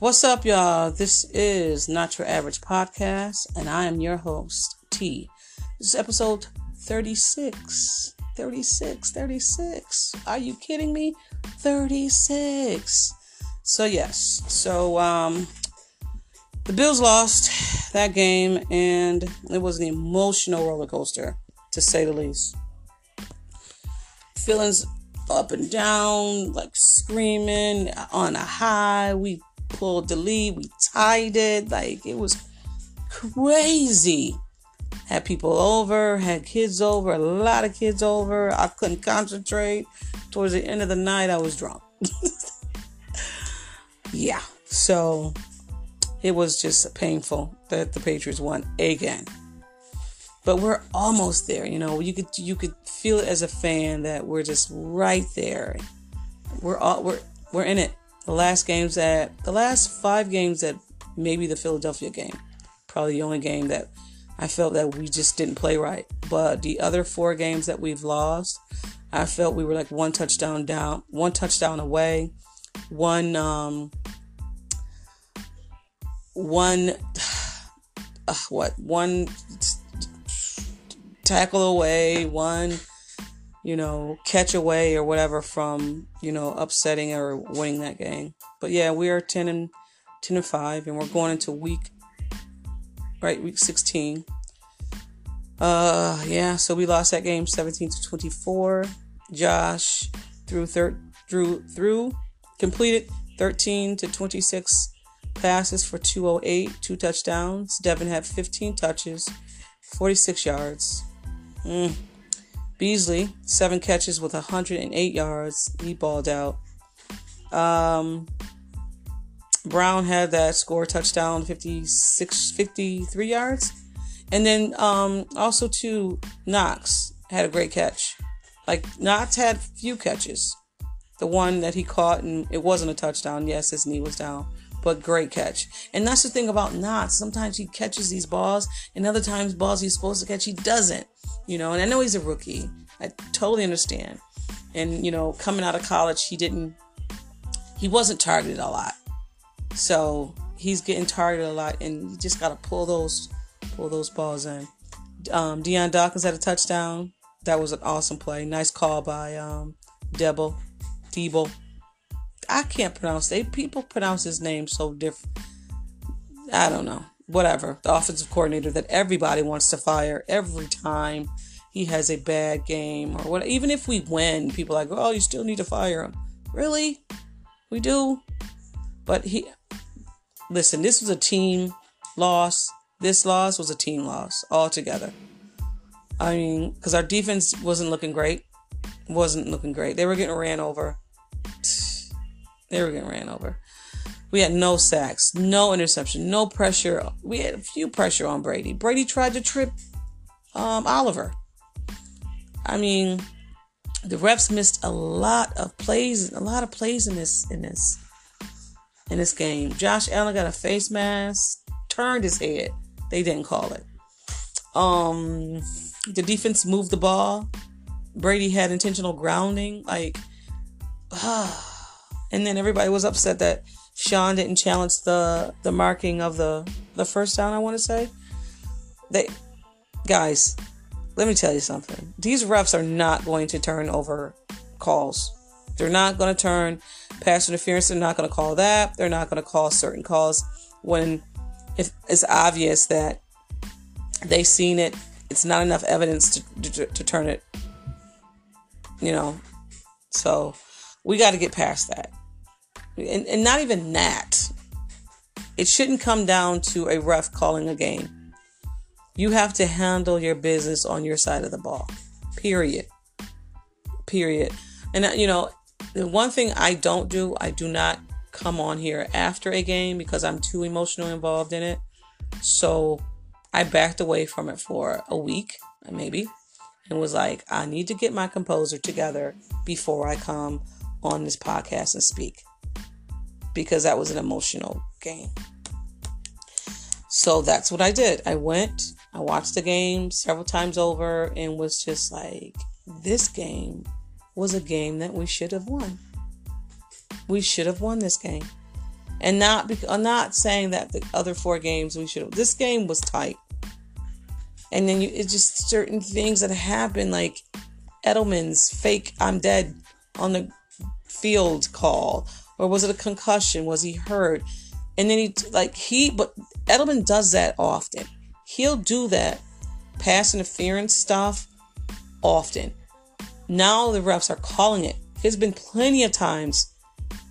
What's up, y'all? This is Not Your Average Podcast, and I am your host, T. This is episode 36. 36. Are you kidding me? 36. So, yes. The Bills lost that game, and it was an emotional roller coaster, to say the least. Feelings up and down, like screaming on a high. We pulled the lead, we tied it. Like, it was crazy. Had people over, had kids over, a lot of kids over. I couldn't concentrate. Towards the end of the night, I was drunk. Yeah, so it was just painful that the Patriots won again. But we're almost there, you know. You could feel it as a fan that we're just right there. We're in it. The last five games, that maybe the Philadelphia game, probably the only game that I felt that we just didn't play right. But the other four games that we've lost, I felt we were like one touchdown away, one tackle away, one, catch away or whatever from, upsetting or winning that game. But yeah, we are 10 and 5, and we're going into week 16. So we lost that game 17-24. Josh completed 13-26 passes for 208, two touchdowns. Devin had 15 touches, 46 yards. Beasley, 7 catches with 108 yards. He balled out. Brown had that score touchdown, 53 yards. And then also too, Knox had a great catch. Like, Knox had few catches. The one that he caught, and it wasn't a touchdown. Yes, his knee was down, but great catch. And that's the thing about Knox. Sometimes he catches these balls, and other times balls he's supposed to catch, he doesn't. And I know he's a rookie. I totally understand. And, coming out of college, he wasn't targeted a lot. So he's getting targeted a lot, and you just got to pull those balls in. Deion Dawkins had a touchdown. That was an awesome play. Nice call by Debo. I can't pronounce it. People pronounce his name so different. I don't know. Whatever, the offensive coordinator that everybody wants to fire every time he has a bad game or what. Even if we win, people are like, oh, you still need to fire him. Really? We do? But listen, this was a team loss. This loss was a team loss altogether. I mean, because our defense wasn't looking great. They were getting ran over. We had no sacks, no interception, no pressure. We had a few pressure on Brady. Brady tried to trip Oliver. I mean, the refs missed a lot of plays in this game. Josh Allen got a face mask, turned his head. They didn't call it. The defense moved the ball. Brady had intentional grounding, and then everybody was upset that Sean didn't challenge the marking of the first down, I want to say. Guys, let me tell you something. These refs are not going to turn over calls. They're not going to turn pass interference. They're not going to call that. They're not going to call certain calls if it's obvious that they've seen it. It's not enough evidence to turn it, So we got to get past that. And not even that. It shouldn't come down to a ref calling a game. You have to handle your business on your side of the ball. Period. And, the one thing I do not come on here after a game because I'm too emotionally involved in it. So I backed away from it for a week, maybe, and was like, I need to get my composure together before I come on this podcast and speak. Because that was an emotional game. So that's what I did. I went, I watched the game several times over and was just like, this game was a game that we should have won. We should have won this game. And I'm not saying that the other four games we should have. This game was tight. And then it's just certain things that happen, like Edelman's fake I'm dead on the field call. Or was it a concussion? Was he hurt? And then but Edelman does that often. He'll do that pass interference stuff often. Now the refs are calling it. There's been plenty of times,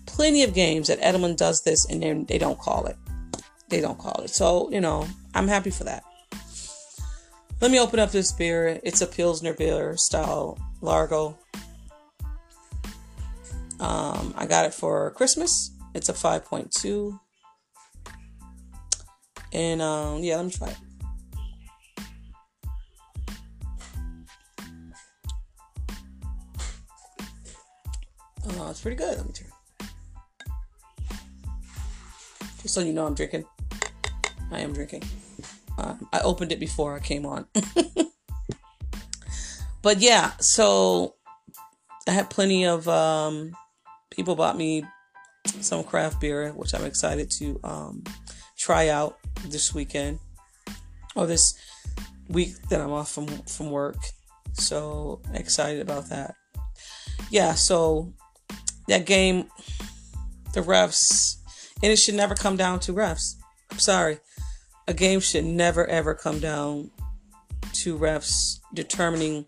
plenty of games that Edelman does this and then they don't call it. They don't call it. So, I'm happy for that. Let me open up this beer. It's a Pilsner beer style Largo. I got it for Christmas. It's a 5.2. And, let me try it. It's pretty good. Let me turn. Just so you know, I am drinking. I opened it before I came on. But yeah, so I had plenty of people bought me some craft beer, which I'm excited to try out this weekend or this week that I'm off from work. So excited about that. Yeah, so that game, the refs, and it should never come down to refs. I'm sorry. A game should never, ever come down to refs determining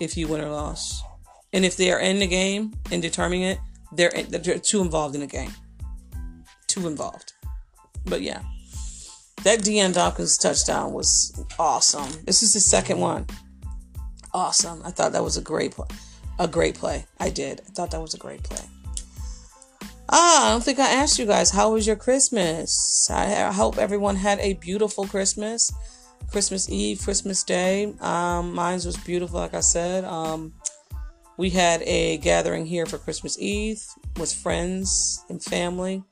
if you win or lost. And if they are in the game and determining it, they're too involved in the game. Too involved. But yeah, that Deanne Dawkins touchdown was awesome. This is the second one. Awesome. I thought that was a great play. I did. I thought that was a great play. I don't think I asked you guys, how was your Christmas? I hope everyone had a beautiful Christmas. Christmas Eve, Christmas Day. Mine was beautiful, like I said. We had a gathering here for Christmas Eve with friends and family.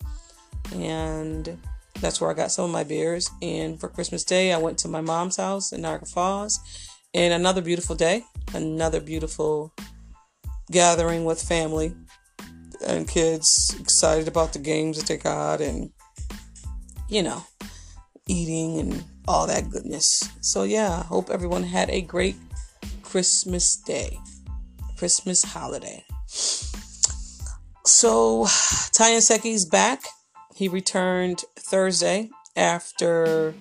And that's where I got some of my beers. And for Christmas Day, I went to my mom's house in Niagara Falls. And another beautiful day. Another beautiful gathering with family and kids, excited about the games that they got and, eating and all that goodness. So, yeah, I hope everyone had a great Christmas day, Christmas holiday. So, Ty Seki's back. He returned Thursday after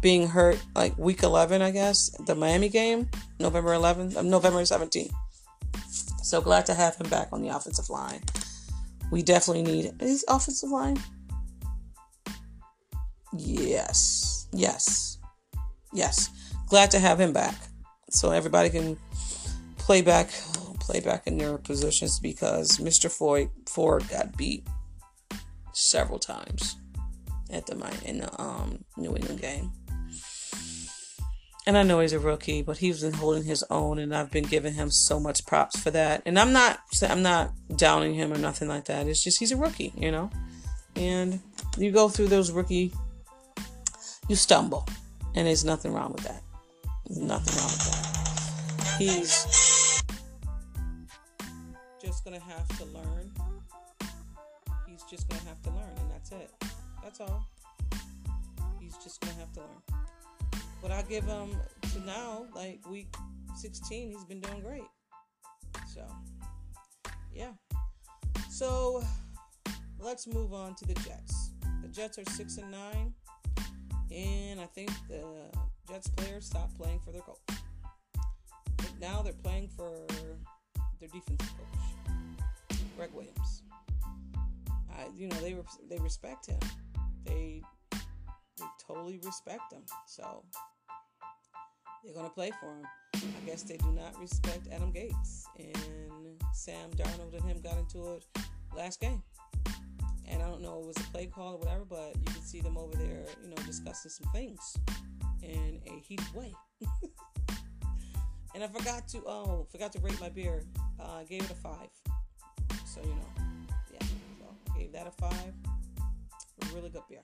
being hurt like week 11, I guess, the Miami game, November 17th. So glad to have him back on the offensive line. We definitely need his offensive line. Yes. Glad to have him back. So everybody can play back in their positions because Mr. Ford got beat several times in the New England game. And I know he's a rookie, but he's been holding his own, and I've been giving him so much props for that. And I'm not downing him or nothing like that. It's just he's a rookie, And you go through those rookie, you stumble, and there's nothing wrong with that. He's just gonna have to learn. And that's it. That's all. He's just gonna have to learn. But I give him to now, like week 16, he's been doing great. So, yeah. So, let's move on to the Jets. The Jets are 6-9, and I think the Jets players stopped playing for their coach. But now they're playing for their defensive coach, Greg Williams. They respect him. They totally respect him. So they're going to play for him. I guess they do not respect Adam Gates. And Sam Darnold and him got into it last game. And I don't know if it was a play call or whatever, but you can see them over there, discussing some things in a heated way. And I forgot to rate my beer. I gave it a 5. So, So I gave that a 5. A really good beer.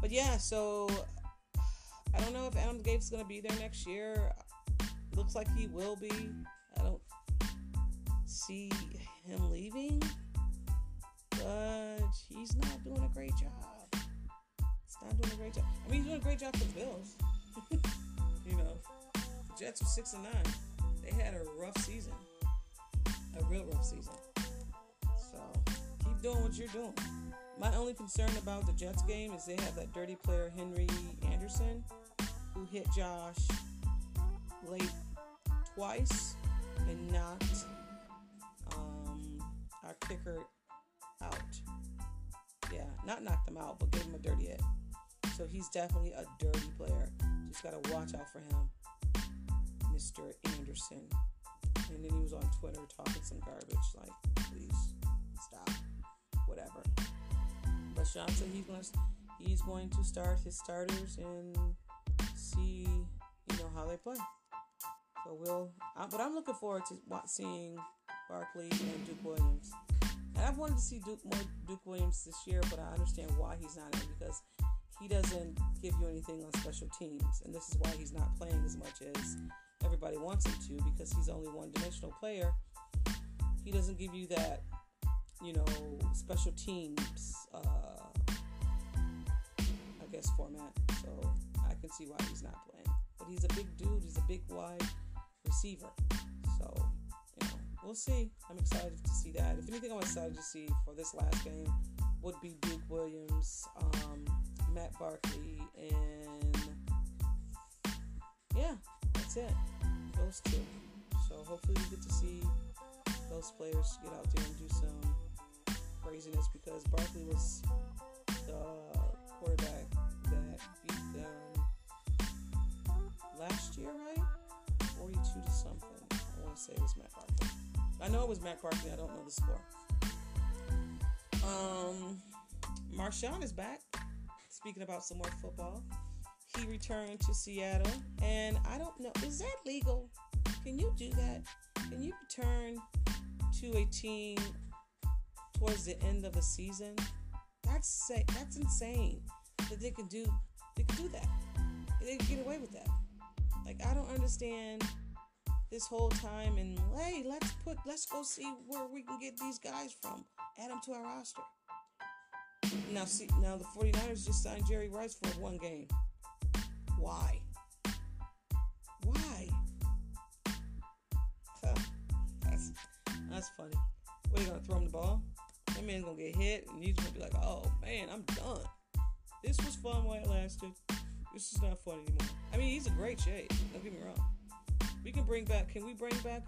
But yeah, so I don't know if Adam Gates is going to be there next year. Looks like he will be. I don't see him leaving. But average, he's not doing a great job. He's not doing a great job. I mean, he's doing a great job for the Bills. You know, the Jets were 6-9. They had a rough season. A real rough season. So, keep doing what you're doing. My only concern about the Jets game is they have that dirty player, Henry Anderson, who hit Josh late twice and knocked our kicker out. Yeah, not knocked him out, but gave him a dirty hit. So he's definitely a dirty player. Just got to watch out for him, Mr. Anderson. And then he was on Twitter talking some garbage, like, please stop, whatever. But Sean said he's going to start his starters and see, how they play. So but I'm looking forward to seeing Barkley and Duke Williams. And I've wanted to see Duke Williams this year, but I understand why he's not in, because he doesn't give you anything on special teams. And this is why he's not playing as much as everybody wants him to, because he's only one-dimensional player. He doesn't give you that, special teams, format. So I can see why he's not playing. But he's a big dude. He's a big, wide receiver. So, we'll see. I'm excited to see that. If anything I'm excited to see for this last game would be Duke Williams, Matt Barkley, and yeah, that's it. Those two. So hopefully we get to see those players get out there and do some craziness, because Barkley was the quarterback that beat them last year, right? 42 to something. I want to say it was Matt Barkley. I know it was Matt Barkley. I don't know the score. Marshawn is back. Speaking about some more football, he returned to Seattle, and I don't know, is that legal? Can you do that? Can you return to a team towards the end of a season? That's insane that they can do that. They can get away with that. Like, I don't understand this whole time. And hey, let's go see where we can get these guys from. Add them to our roster. Now the 49ers just signed Jerry Rice for one game. Why? Why? That's funny. What, are you going to throw him the ball? That man's going to get hit, and he's going to be like, oh, man, I'm done. This was fun while it lasted. This is not fun anymore. I mean, he's a great shape. Don't get me wrong. Can we bring back,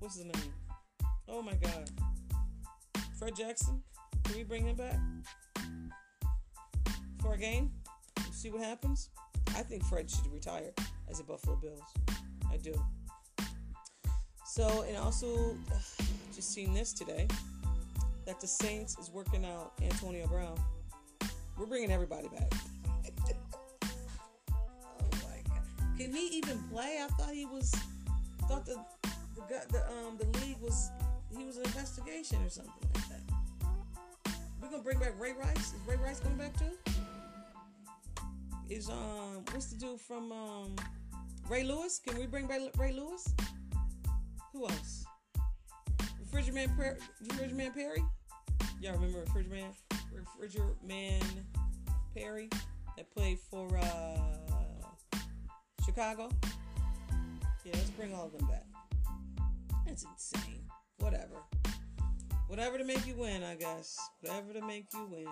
what's his name? Oh, my God. Fred Jackson? Can we bring him back for a game? See what happens? I think Fred should retire as a Buffalo Bills. I do. So, and also, just seen this today, that the Saints is working out Antonio Brown. We're bringing everybody back. Oh, my God. Can he even play? I thought the league was an investigation or something like that. We're going to bring back Ray Rice. Is Ray Rice coming back too? Is, what's the dude from, Ray Lewis? Can we bring back Ray Lewis? Who else? Refrigerman Perry? Y'all remember Refrigerman Perry? That played for, Chicago? Yeah, let's bring all of them back. That's insane. Whatever. Whatever to make you win, I guess. Whatever to make you win.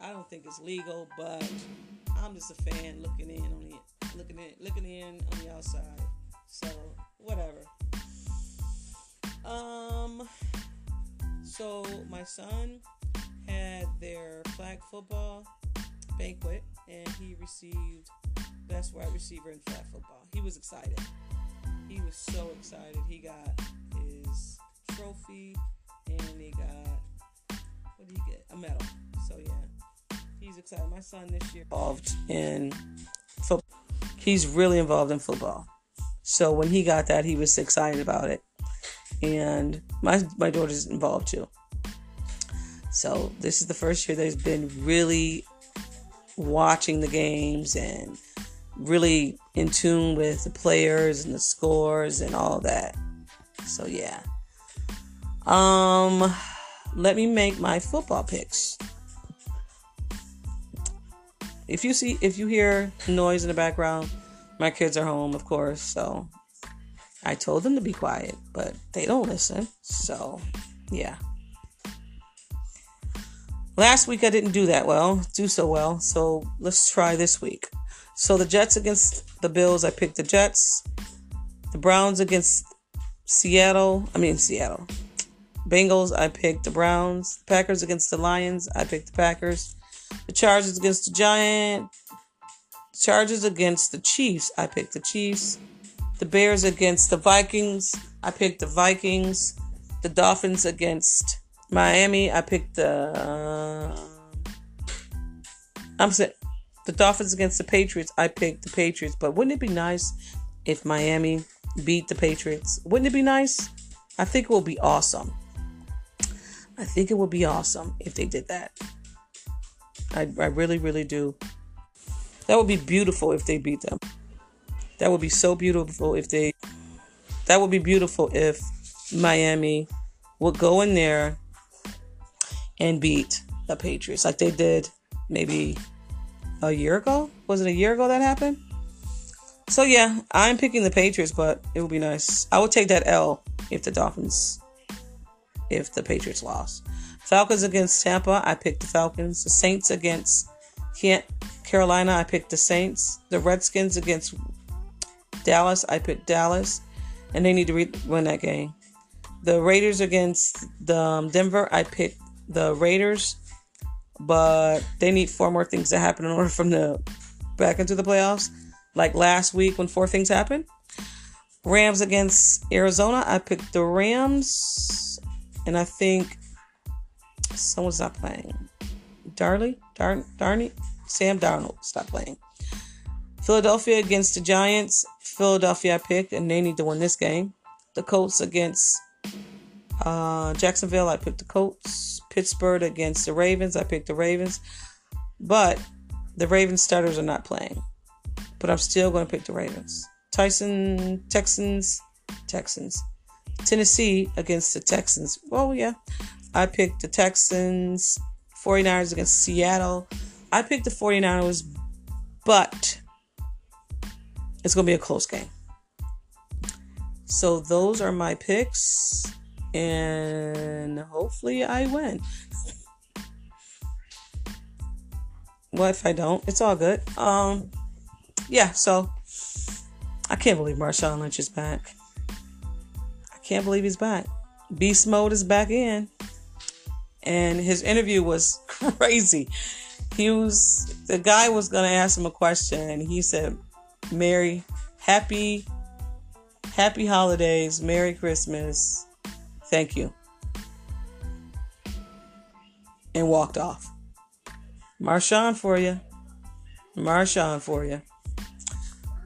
I don't think it's legal, but I'm just a fan looking in on the outside. So whatever. So my son had their flag football banquet, and he received best wide receiver in flag football. He was excited. He was so excited. He got his trophy, and he got, what did he get? A medal. So yeah. He's excited. My son this year involved in football. He's really involved in football. So when he got that, he was excited about it. And my daughter's involved too. So this is the first year they've been really watching the games and really in tune with the players and the scores and all that. So yeah. let me make my football picks. If you hear noise in the background, my kids are home, of course, so I told them to be quiet, but they don't listen, so yeah. Last week I didn't do so well, so let's try this week. So the Jets against the Bills, I picked the Jets. The Browns against Seattle. Bengals, I picked the Browns. Packers against the Lions, I picked the Packers. The Chargers against the Giants. Chargers against the Chiefs, I picked the Chiefs. The Bears against the Vikings, I picked the Vikings. The Dolphins against Miami, I picked the Dolphins against the Patriots, I picked the Patriots. But wouldn't it be nice if Miami beat the Patriots? Wouldn't it be nice? I think it will be awesome. I think it would be awesome if they did that. I really, really do. That would be beautiful if they beat them. That would be so beautiful if they... That would be beautiful if Miami would go in there and beat the Patriots like they did maybe a year ago. Was it a year ago that happened? So yeah, I'm picking the Patriots, but it would be nice. I would take that L if the Patriots lost. Falcons against Tampa, I picked the Falcons. The Saints against Carolina, I picked the Saints. The Redskins against Dallas, I picked Dallas, and they need to win that game. The Raiders against the Denver, I picked the Raiders, but they need four more things to happen in order for them to back into the playoffs. Like last week when four things happened. Rams against Arizona, I picked the Rams, and I think someone's not playing. Sam Darnold stopped playing. Philadelphia against the Giants. Philadelphia I picked, and they need to win this game. The Colts against Jacksonville, I picked the Colts. Pittsburgh against the Ravens, I picked the Ravens. But the Ravens starters are not playing. But I'm still going to pick the Ravens. Texans. Tennessee against the Texans. Oh, yeah. I picked the Texans. 49ers against Seattle. I picked the 49ers, but it's going to be a close game. So those are my picks, and hopefully I win. Well, if I don't, it's all good. Yeah, so I can't believe Marshawn Lynch is back. I can't believe he's back. Beast mode is back in. And his interview was crazy. The guy was going to ask him a question, and he said, Merry, happy holidays, Merry Christmas, thank you. And walked off. Marshawn for you.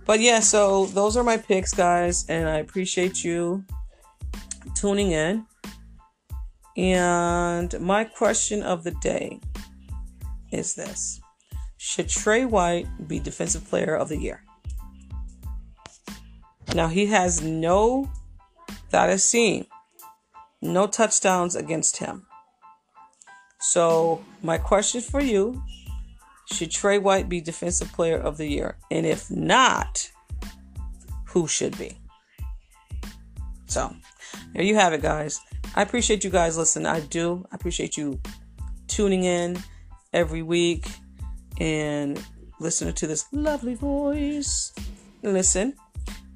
But yeah, so those are my picks, guys, and I appreciate you tuning in. And my question of the day is this. Should Trey White be Defensive Player of the Year? Now, he has no touchdowns against him. So, my question for you, should Trey White be Defensive Player of the Year? And if not, who should be? So, there you have it, guys. I appreciate you guys listening. I do. I appreciate you tuning in every week and listening to this lovely voice. Listen.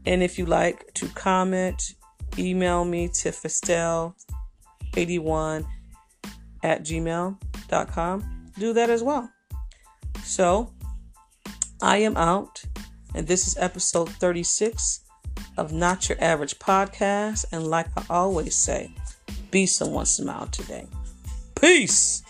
And if you like to comment, email me tifestel81@gmail.com. Do that as well. So I am out, and this is episode 36 of Not Your Average Podcast. And like I always say, be someone smile today. Peace.